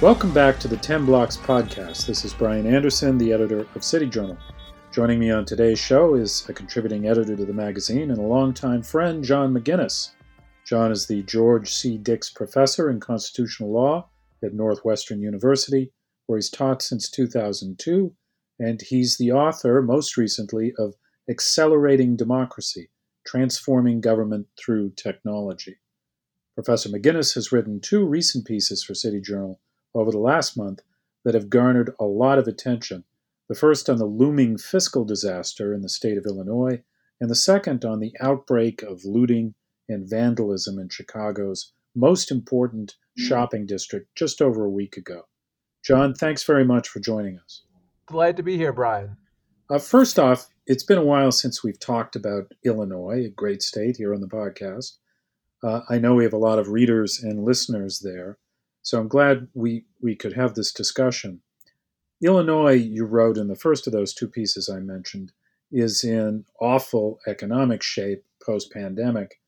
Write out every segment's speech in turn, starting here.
Welcome back to the 10 Blocks podcast. This is Brian Anderson, the editor of City Journal. Joining me on today's show is a contributing editor to the magazine and a longtime friend, John McGinnis. John is the George C. Dix Professor in Constitutional Law at Northwestern University, where he's taught since 2002, and he's the author, most recently, of Accelerating Democracy, Transforming Government Through Technology. Professor McGinnis has written two recent pieces for City Journal over the last month that have garnered a lot of attention, the first on the looming fiscal disaster in the state of Illinois, and the second on the outbreak of looting and vandalism in Chicago's most important shopping district just over a week ago. John, thanks very much for joining us. Glad to be here, Brian. First off, it's been a while since we've talked about Illinois, a great state, here on the podcast. I know we have a lot of readers and listeners there, so I'm glad we could have this discussion. Illinois, you wrote in the first of those two pieces I mentioned, is in awful economic shape post-pandemic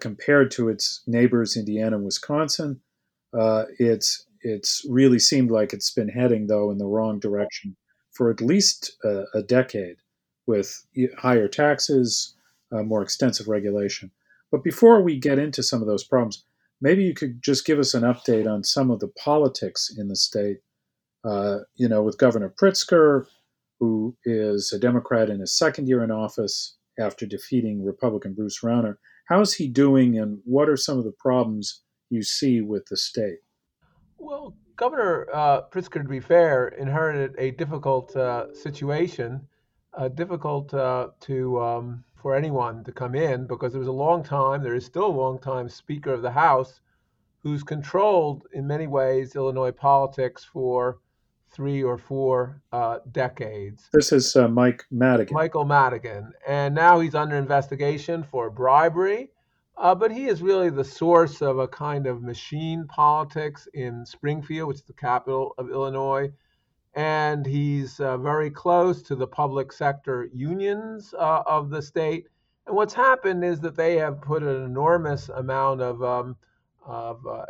compared to its neighbors, Indiana and Wisconsin. It's really seemed like it's been heading, though, in the wrong direction for at least a decade, with higher taxes, more extensive regulation. But before we get into some of those problems, maybe you could just give us an update on some of the politics in the state, with Governor Pritzker, who is a Democrat in his second year in office after defeating Republican Bruce Rauner. How is he doing, and what are some of the problems you see with the state? Well, Governor Pritzker, to be fair, inherited a difficult situation, for anyone to come in, because there was a long time, there is still a long time, Speaker of the House, who's controlled, in many ways, Illinois politics for 3 or 4 decades. This is Michael Madigan. And now he's under investigation for bribery. But he is really the source of a kind of machine politics in Springfield, which is the capital of Illinois. And he's very close to the public sector unions of the state. And what's happened is that they have put an enormous amount of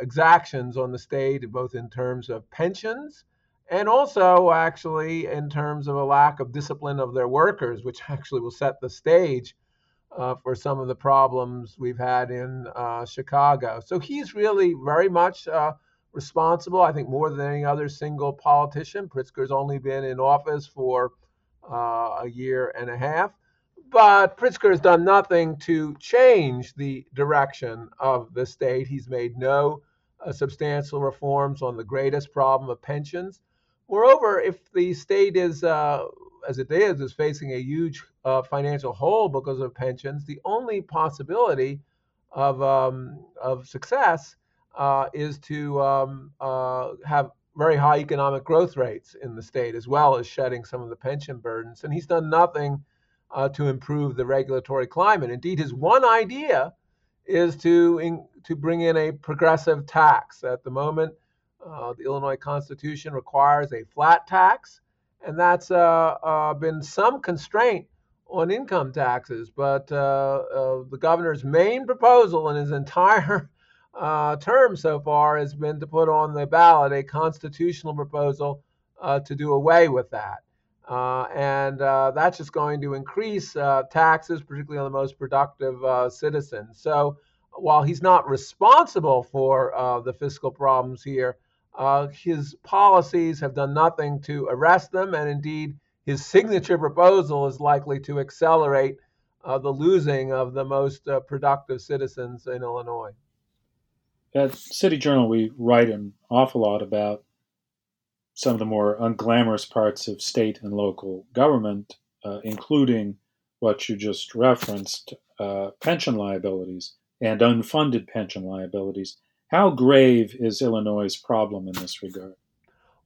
exactions on the state, both in terms of pensions and also actually in terms of a lack of discipline of their workers, which actually will set the stage for some of the problems we've had in Chicago. So he's really very much responsible, I think, more than any other single politician. Pritzker's only been in office for a year and a half, but Pritzker has done nothing to change the direction of the state. He's made no substantial reforms on the greatest problem of pensions. Moreover, if the state is as it is facing a huge financial hole because of pensions, the only possibility of success is to have very high economic growth rates in the state, as well as shedding some of the pension burdens. And he's done nothing to improve the regulatory climate. Indeed, his one idea is to bring in a progressive tax. At the moment, the Illinois Constitution requires a flat tax, and that's been some constraint on income taxes. But the governor's main proposal in his entire term so far has been to put on the ballot a constitutional proposal to do away with that. And that's just going to increase taxes, particularly on the most productive citizens. So while he's not responsible for the fiscal problems here, his policies have done nothing to arrest them, and indeed his signature proposal is likely to accelerate the losing of the most productive citizens in Illinois. At City Journal, we write an awful lot about some of the more unglamorous parts of state and local government, including what you just referenced, pension liabilities and unfunded pension liabilities. How grave is Illinois' problem in this regard?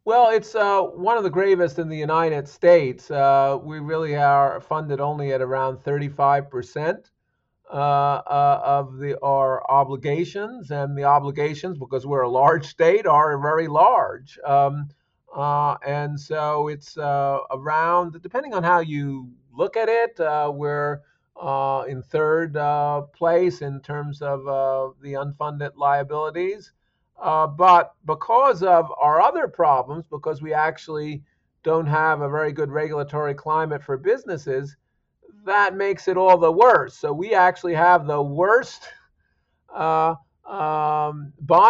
Well, it's one of the gravest in the United States. We really are funded only at around 35%. Of our obligations, and the obligations, because we're a large state, are very large. And so it's around, depending on how you look at it, we're in third place in terms of the unfunded liabilities. But because of our other problems, because we actually don't have a very good regulatory climate for businesses, that makes it all the worse. So we actually have the worst bond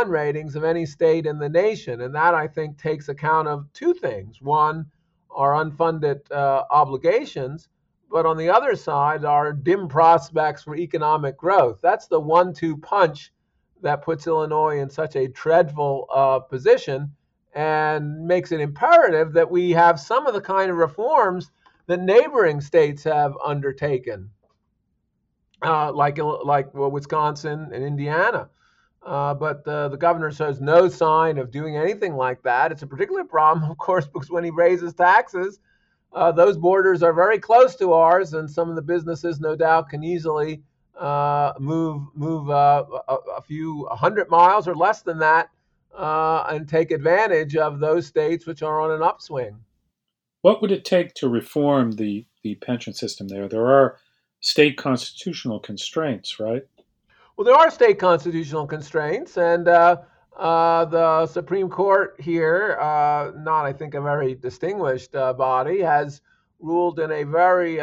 ratings of any state in the nation. And that, I think, takes account of two things. One, our unfunded obligations, but on the other side, our dim prospects for economic growth. That's the 1-2 punch that puts Illinois in such a dreadful position and makes it imperative that we have some of the kind of reforms that neighboring states have undertaken, like Wisconsin and Indiana. But the governor shows no sign of doing anything like that. It's a particular problem, of course, because when he raises taxes, those borders are very close to ours, and some of the businesses, no doubt, can easily move a few hundred miles or less than that and take advantage of those states which are on an upswing. What would it take to reform the pension system there? There are state constitutional constraints, right? Well, there are state constitutional constraints, and the Supreme Court here, not, I think, a very distinguished body, has ruled in a very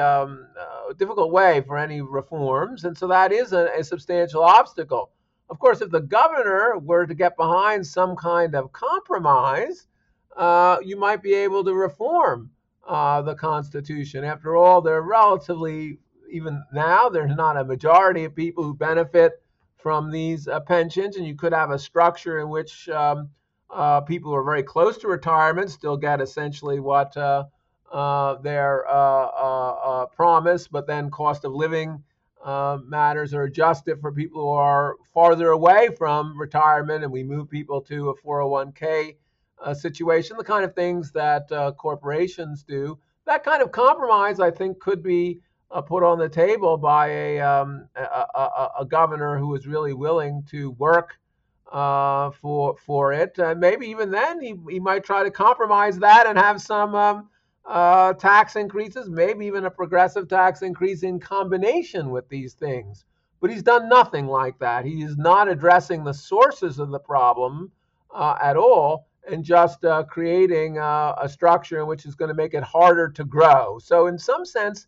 difficult way for any reforms, and so that is a substantial obstacle. Of course, if the governor were to get behind some kind of compromise, you might be able to reform the Constitution. After all, they're relatively, even now, there's not a majority of people who benefit from these pensions, and you could have a structure in which people who are very close to retirement still get essentially what their promise, but then cost of living matters are adjusted for people who are farther away from retirement, and we move people to a 401k situation, the kind of things that corporations do. That kind of compromise, I think, could be put on the table by a governor who is really willing to work for it. Maybe even then he might try to compromise that and have some tax increases, maybe even a progressive tax increase in combination with these things. But he's done nothing like that. He is not addressing the sources of the problem at all, and just creating a structure which is going to make it harder to grow. So in some sense,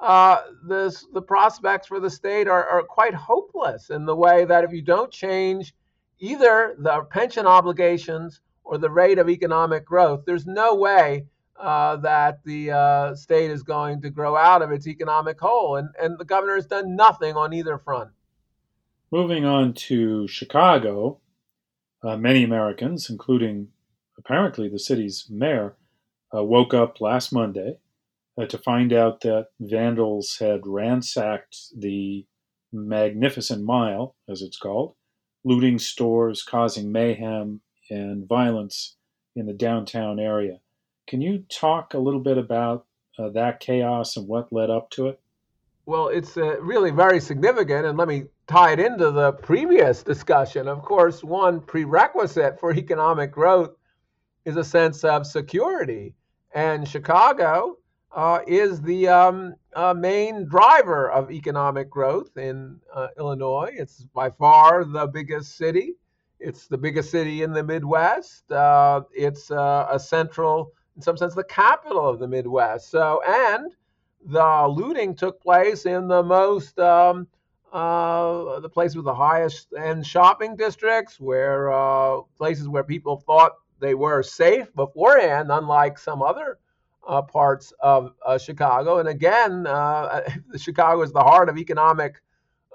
the prospects for the state are quite hopeless in the way that if you don't change either the pension obligations or the rate of economic growth, there's no way that the state is going to grow out of its economic hole. And the governor has done nothing on either front. Moving on to Chicago, many Americans, including apparently the city's mayor, woke up last Monday to find out that vandals had ransacked the Magnificent Mile, as it's called, looting stores, causing mayhem and violence in the downtown area. Can you talk a little bit about that chaos and what led up to it? Well, it's really very significant, and let me tie it into the previous discussion. Of course, one prerequisite for economic growth is a sense of security, and Chicago is the main driver of economic growth in Illinois. It's by far the biggest city. It's the biggest city in the Midwest. It's a central, in some sense, the capital of the Midwest. So, and the looting took place in the most, the place with the highest end shopping districts, where places where people thought they were safe beforehand, unlike some other parts of Chicago. And again, Chicago is the heart of economic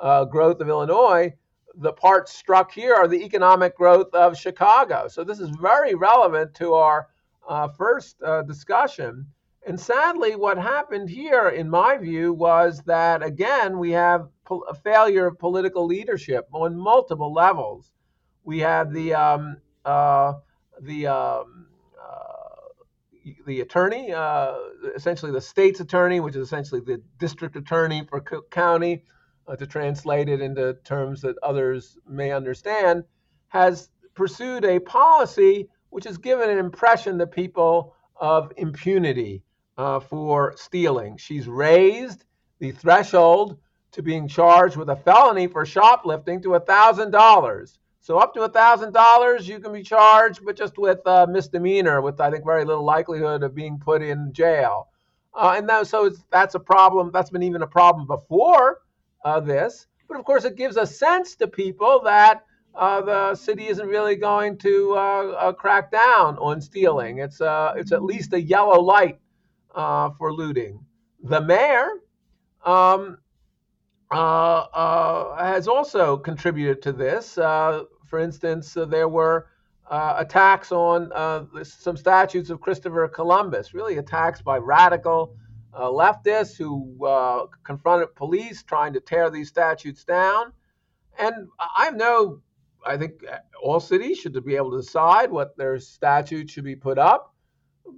growth of Illinois. The parts struck here are the economic growth of Chicago. So this is very relevant to our first discussion. And sadly, what happened here, in my view, was that, again, we have a failure of political leadership on multiple levels. We have the attorney, essentially the state's attorney, which is essentially the district attorney for Cook County, to translate it into terms that others may understand, has pursued a policy which has given an impression to people of impunity for stealing. She's raised the threshold to being charged with a felony for shoplifting to $1,000. So up to $1,000 you can be charged, but just with misdemeanor, with I think very little likelihood of being put in jail. That's a problem. That's been even a problem before this. But of course, it gives a sense to people that the city isn't really going to crack down on stealing. It's at least a yellow light for looting. The mayor has also contributed to this. For instance, there were attacks on some statues of Christopher Columbus, really attacks by radical leftists who confronted police trying to tear these statues down. And I think all cities should be able to decide what their statutes should be put up,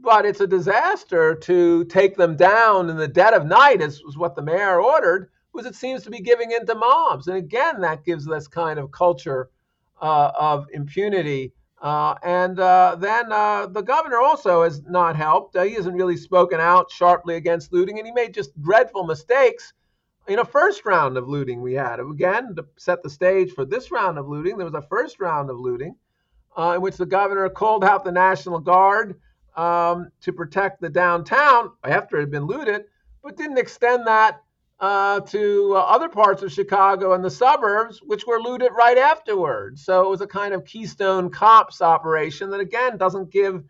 but it's a disaster to take them down in the dead of night, is what the mayor ordered, because it seems to be giving in to mobs. And again, that gives this kind of culture of impunity. Then the governor also has not helped. He hasn't really spoken out sharply against looting, and he made just dreadful mistakes in a first round of looting we had. Again, to set the stage for this round of looting, there was a first round of looting in which the governor called out the National Guard to protect the downtown after it had been looted, but didn't extend that to other parts of Chicago and the suburbs, which were looted right afterwards. So it was a kind of Keystone Cops operation that, again, doesn't give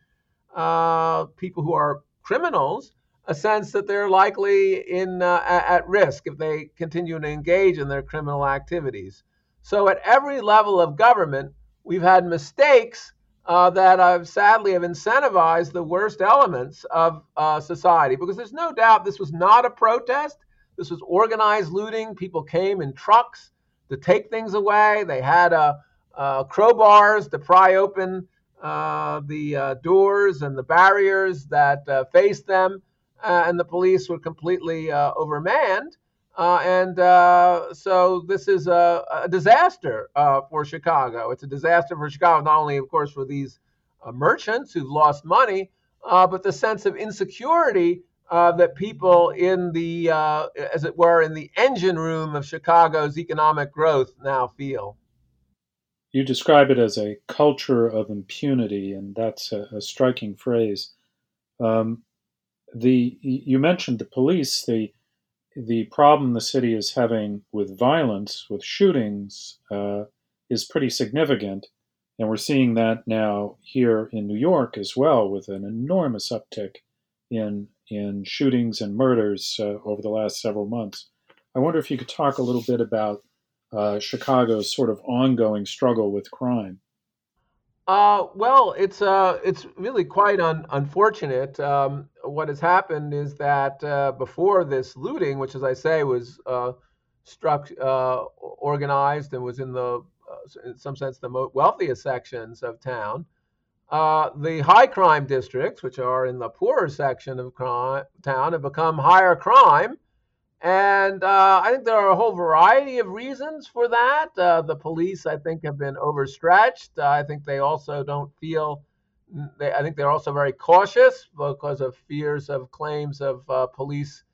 people who are criminals a sense that they're likely at risk if they continue to engage in their criminal activities. So at every level of government, we've had mistakes that sadly have incentivized the worst elements of society, because there's no doubt this was not a protest. This was organized looting. People came in trucks to take things away. They had crowbars to pry open the doors and the barriers that faced them, and the police were completely overmanned. So this is a disaster for Chicago. It's a disaster for Chicago, not only, of course, for these merchants who've lost money, but the sense of insecurity that people in the, as it were, in the engine room of Chicago's economic growth now feel. You describe it as a culture of impunity, and that's a striking phrase. You mentioned the police, the problem the city is having with violence, with shootings, is pretty significant, and we're seeing that now here in New York as well, with an enormous uptick in shootings and murders over the last several months. I wonder if you could talk a little bit about Chicago's sort of ongoing struggle with crime. It's really quite unfortunate. What has happened is that before this looting, which, as I say, was organized and was in the, in some sense, the wealthiest sections of town, the high crime districts, which are in the poorer section of town, have become higher crime. And I think there are a whole variety of reasons for that. The police, I think, have been overstretched. I think they also don't feel, I think they're also very cautious because of fears of claims of police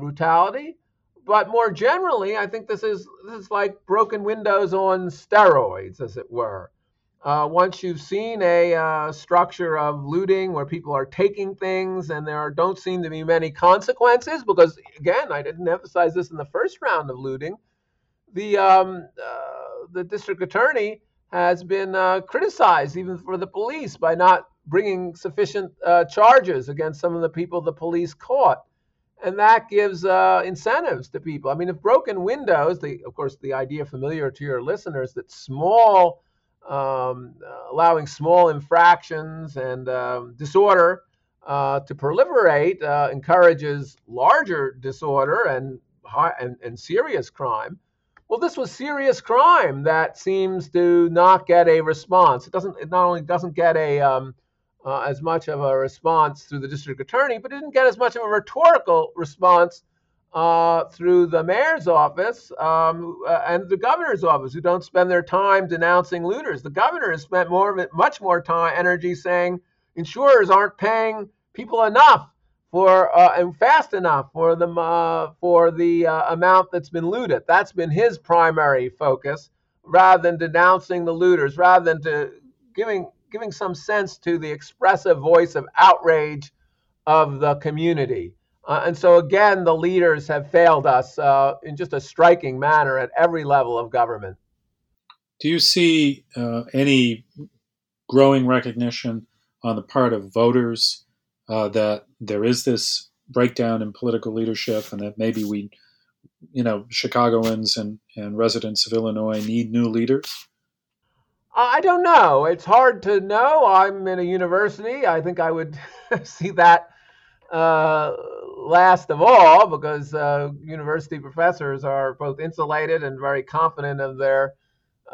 brutality. But more generally, I think this is like broken windows on steroids, as it were. Once you've seen a structure of looting where people are taking things and there don't seem to be many consequences, because, again, I didn't emphasize this in the first round of looting, the district attorney has been criticized, even for the police, by not bringing sufficient charges against some of the people the police caught. And that gives incentives to people. I mean, if broken windows, of course, the idea familiar to your listeners that small... allowing small infractions and disorder to proliferate encourages larger disorder and serious crime. Well, this was serious crime that seems to not get a response. It not only doesn't get as much of a response through the district attorney, but it didn't get as much of a rhetorical response through the mayor's office and the governor's office, who don't spend their time denouncing looters. The governor has spent much more time, energy, saying insurers aren't paying people enough and fast enough for the amount that's been looted. That's been his primary focus, rather than denouncing the looters, rather than to giving some sense to the expressive voice of outrage of the community. And so again, the leaders have failed us in just a striking manner at every level of government. Do you see any growing recognition on the part of voters that there is this breakdown in political leadership, and that maybe we, Chicagoans and residents of Illinois need new leaders? I don't know. It's hard to know. I'm in a university. I think I would see that last of all, because university professors are both insulated and very confident of their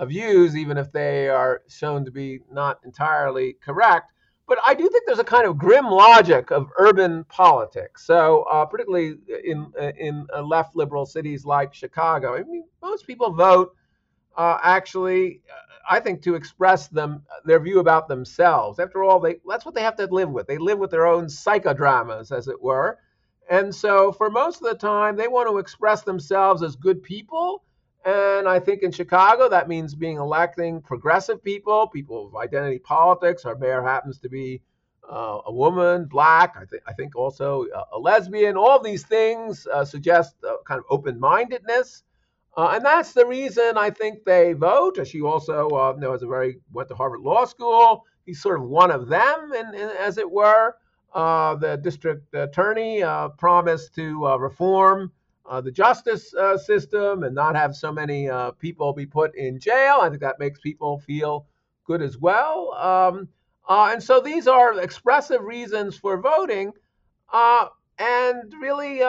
views, even if they are shown to be not entirely correct. But I do think there's a kind of grim logic of urban politics. So particularly in left liberal cities like Chicago, I mean, most people vote actually, I think, to express their view about themselves. After all, that's what they have to live with. They live with their own psychodramas, as it were. And so for most of the time, they want to express themselves as good people. And I think in Chicago, that means electing progressive people, people of identity politics. Our mayor happens to be a woman, black, I think also a lesbian. All these things suggest a kind of open-mindedness. And that's the reason I think they vote. She also went to Harvard Law School. He's sort of one of them, as it were. The district attorney promised to reform the justice system and not have so many people be put in jail. I think that makes people feel good as well. And so these are expressive reasons for voting. And really,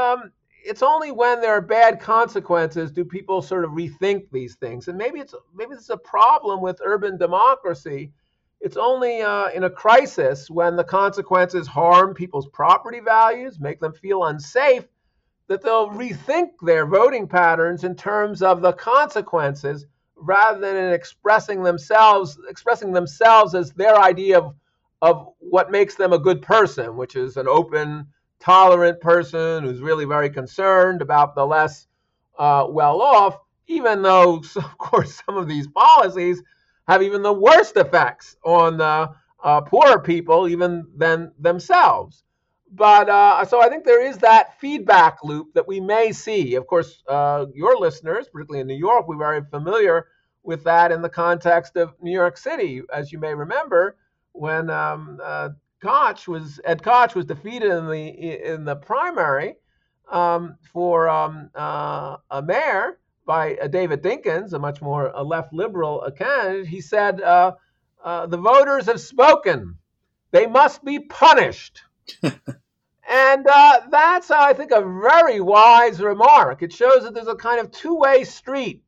it's only when there are bad consequences do people sort of rethink these things. And maybe this is a problem with urban democracy. It's only in a crisis when the consequences harm people's property values, make them feel unsafe, that they'll rethink their voting patterns in terms of the consequences rather than in expressing themselves as their idea of what makes them a good person, which is an open, tolerant person who's really very concerned about the less well-off, even though, of course, some of these policies have even the worst effects on the poorer people even than themselves. But so I think there is that feedback loop that we may see. Of course, your listeners, particularly in New York, we're very familiar with that in the context of New York City. As you may remember, when Ed Koch was defeated in the primary for a mayor by David Dinkins, a much more left liberal candidate, he said, the voters have spoken. They must be punished. And that's, I think, a very wise remark. It shows that there's a kind of two-way street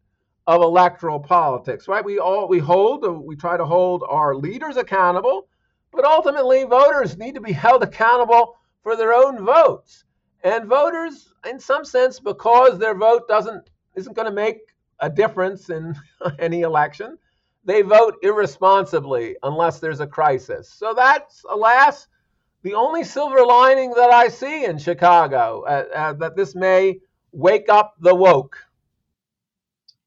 of electoral politics, right? We try to hold our leaders accountable, but ultimately voters need to be held accountable for their own votes. And voters, in some sense, because their vote isn't going to make a difference in any election, they vote irresponsibly unless there's a crisis. So that's, alas, the only silver lining that I see in Chicago, that this may wake up the woke.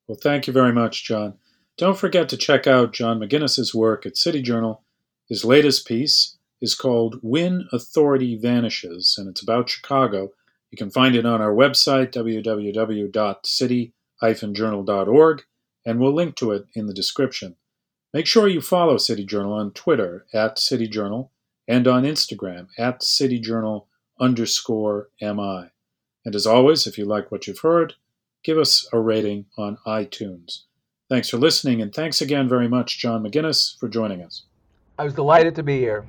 Well, thank you very much, John. Don't forget to check out John McGinnis's work at City Journal. His latest piece is called When Authority Vanishes, and it's about Chicago. You can find it on our website, www.city-journal.org, and we'll link to it in the description. Make sure you follow City Journal on Twitter @City Journal. And on Instagram @cityjournal_mi. And as always, if you like what you've heard, give us a rating on iTunes. Thanks for listening, and thanks again very much, John McGinnis, for joining us. I was delighted to be here.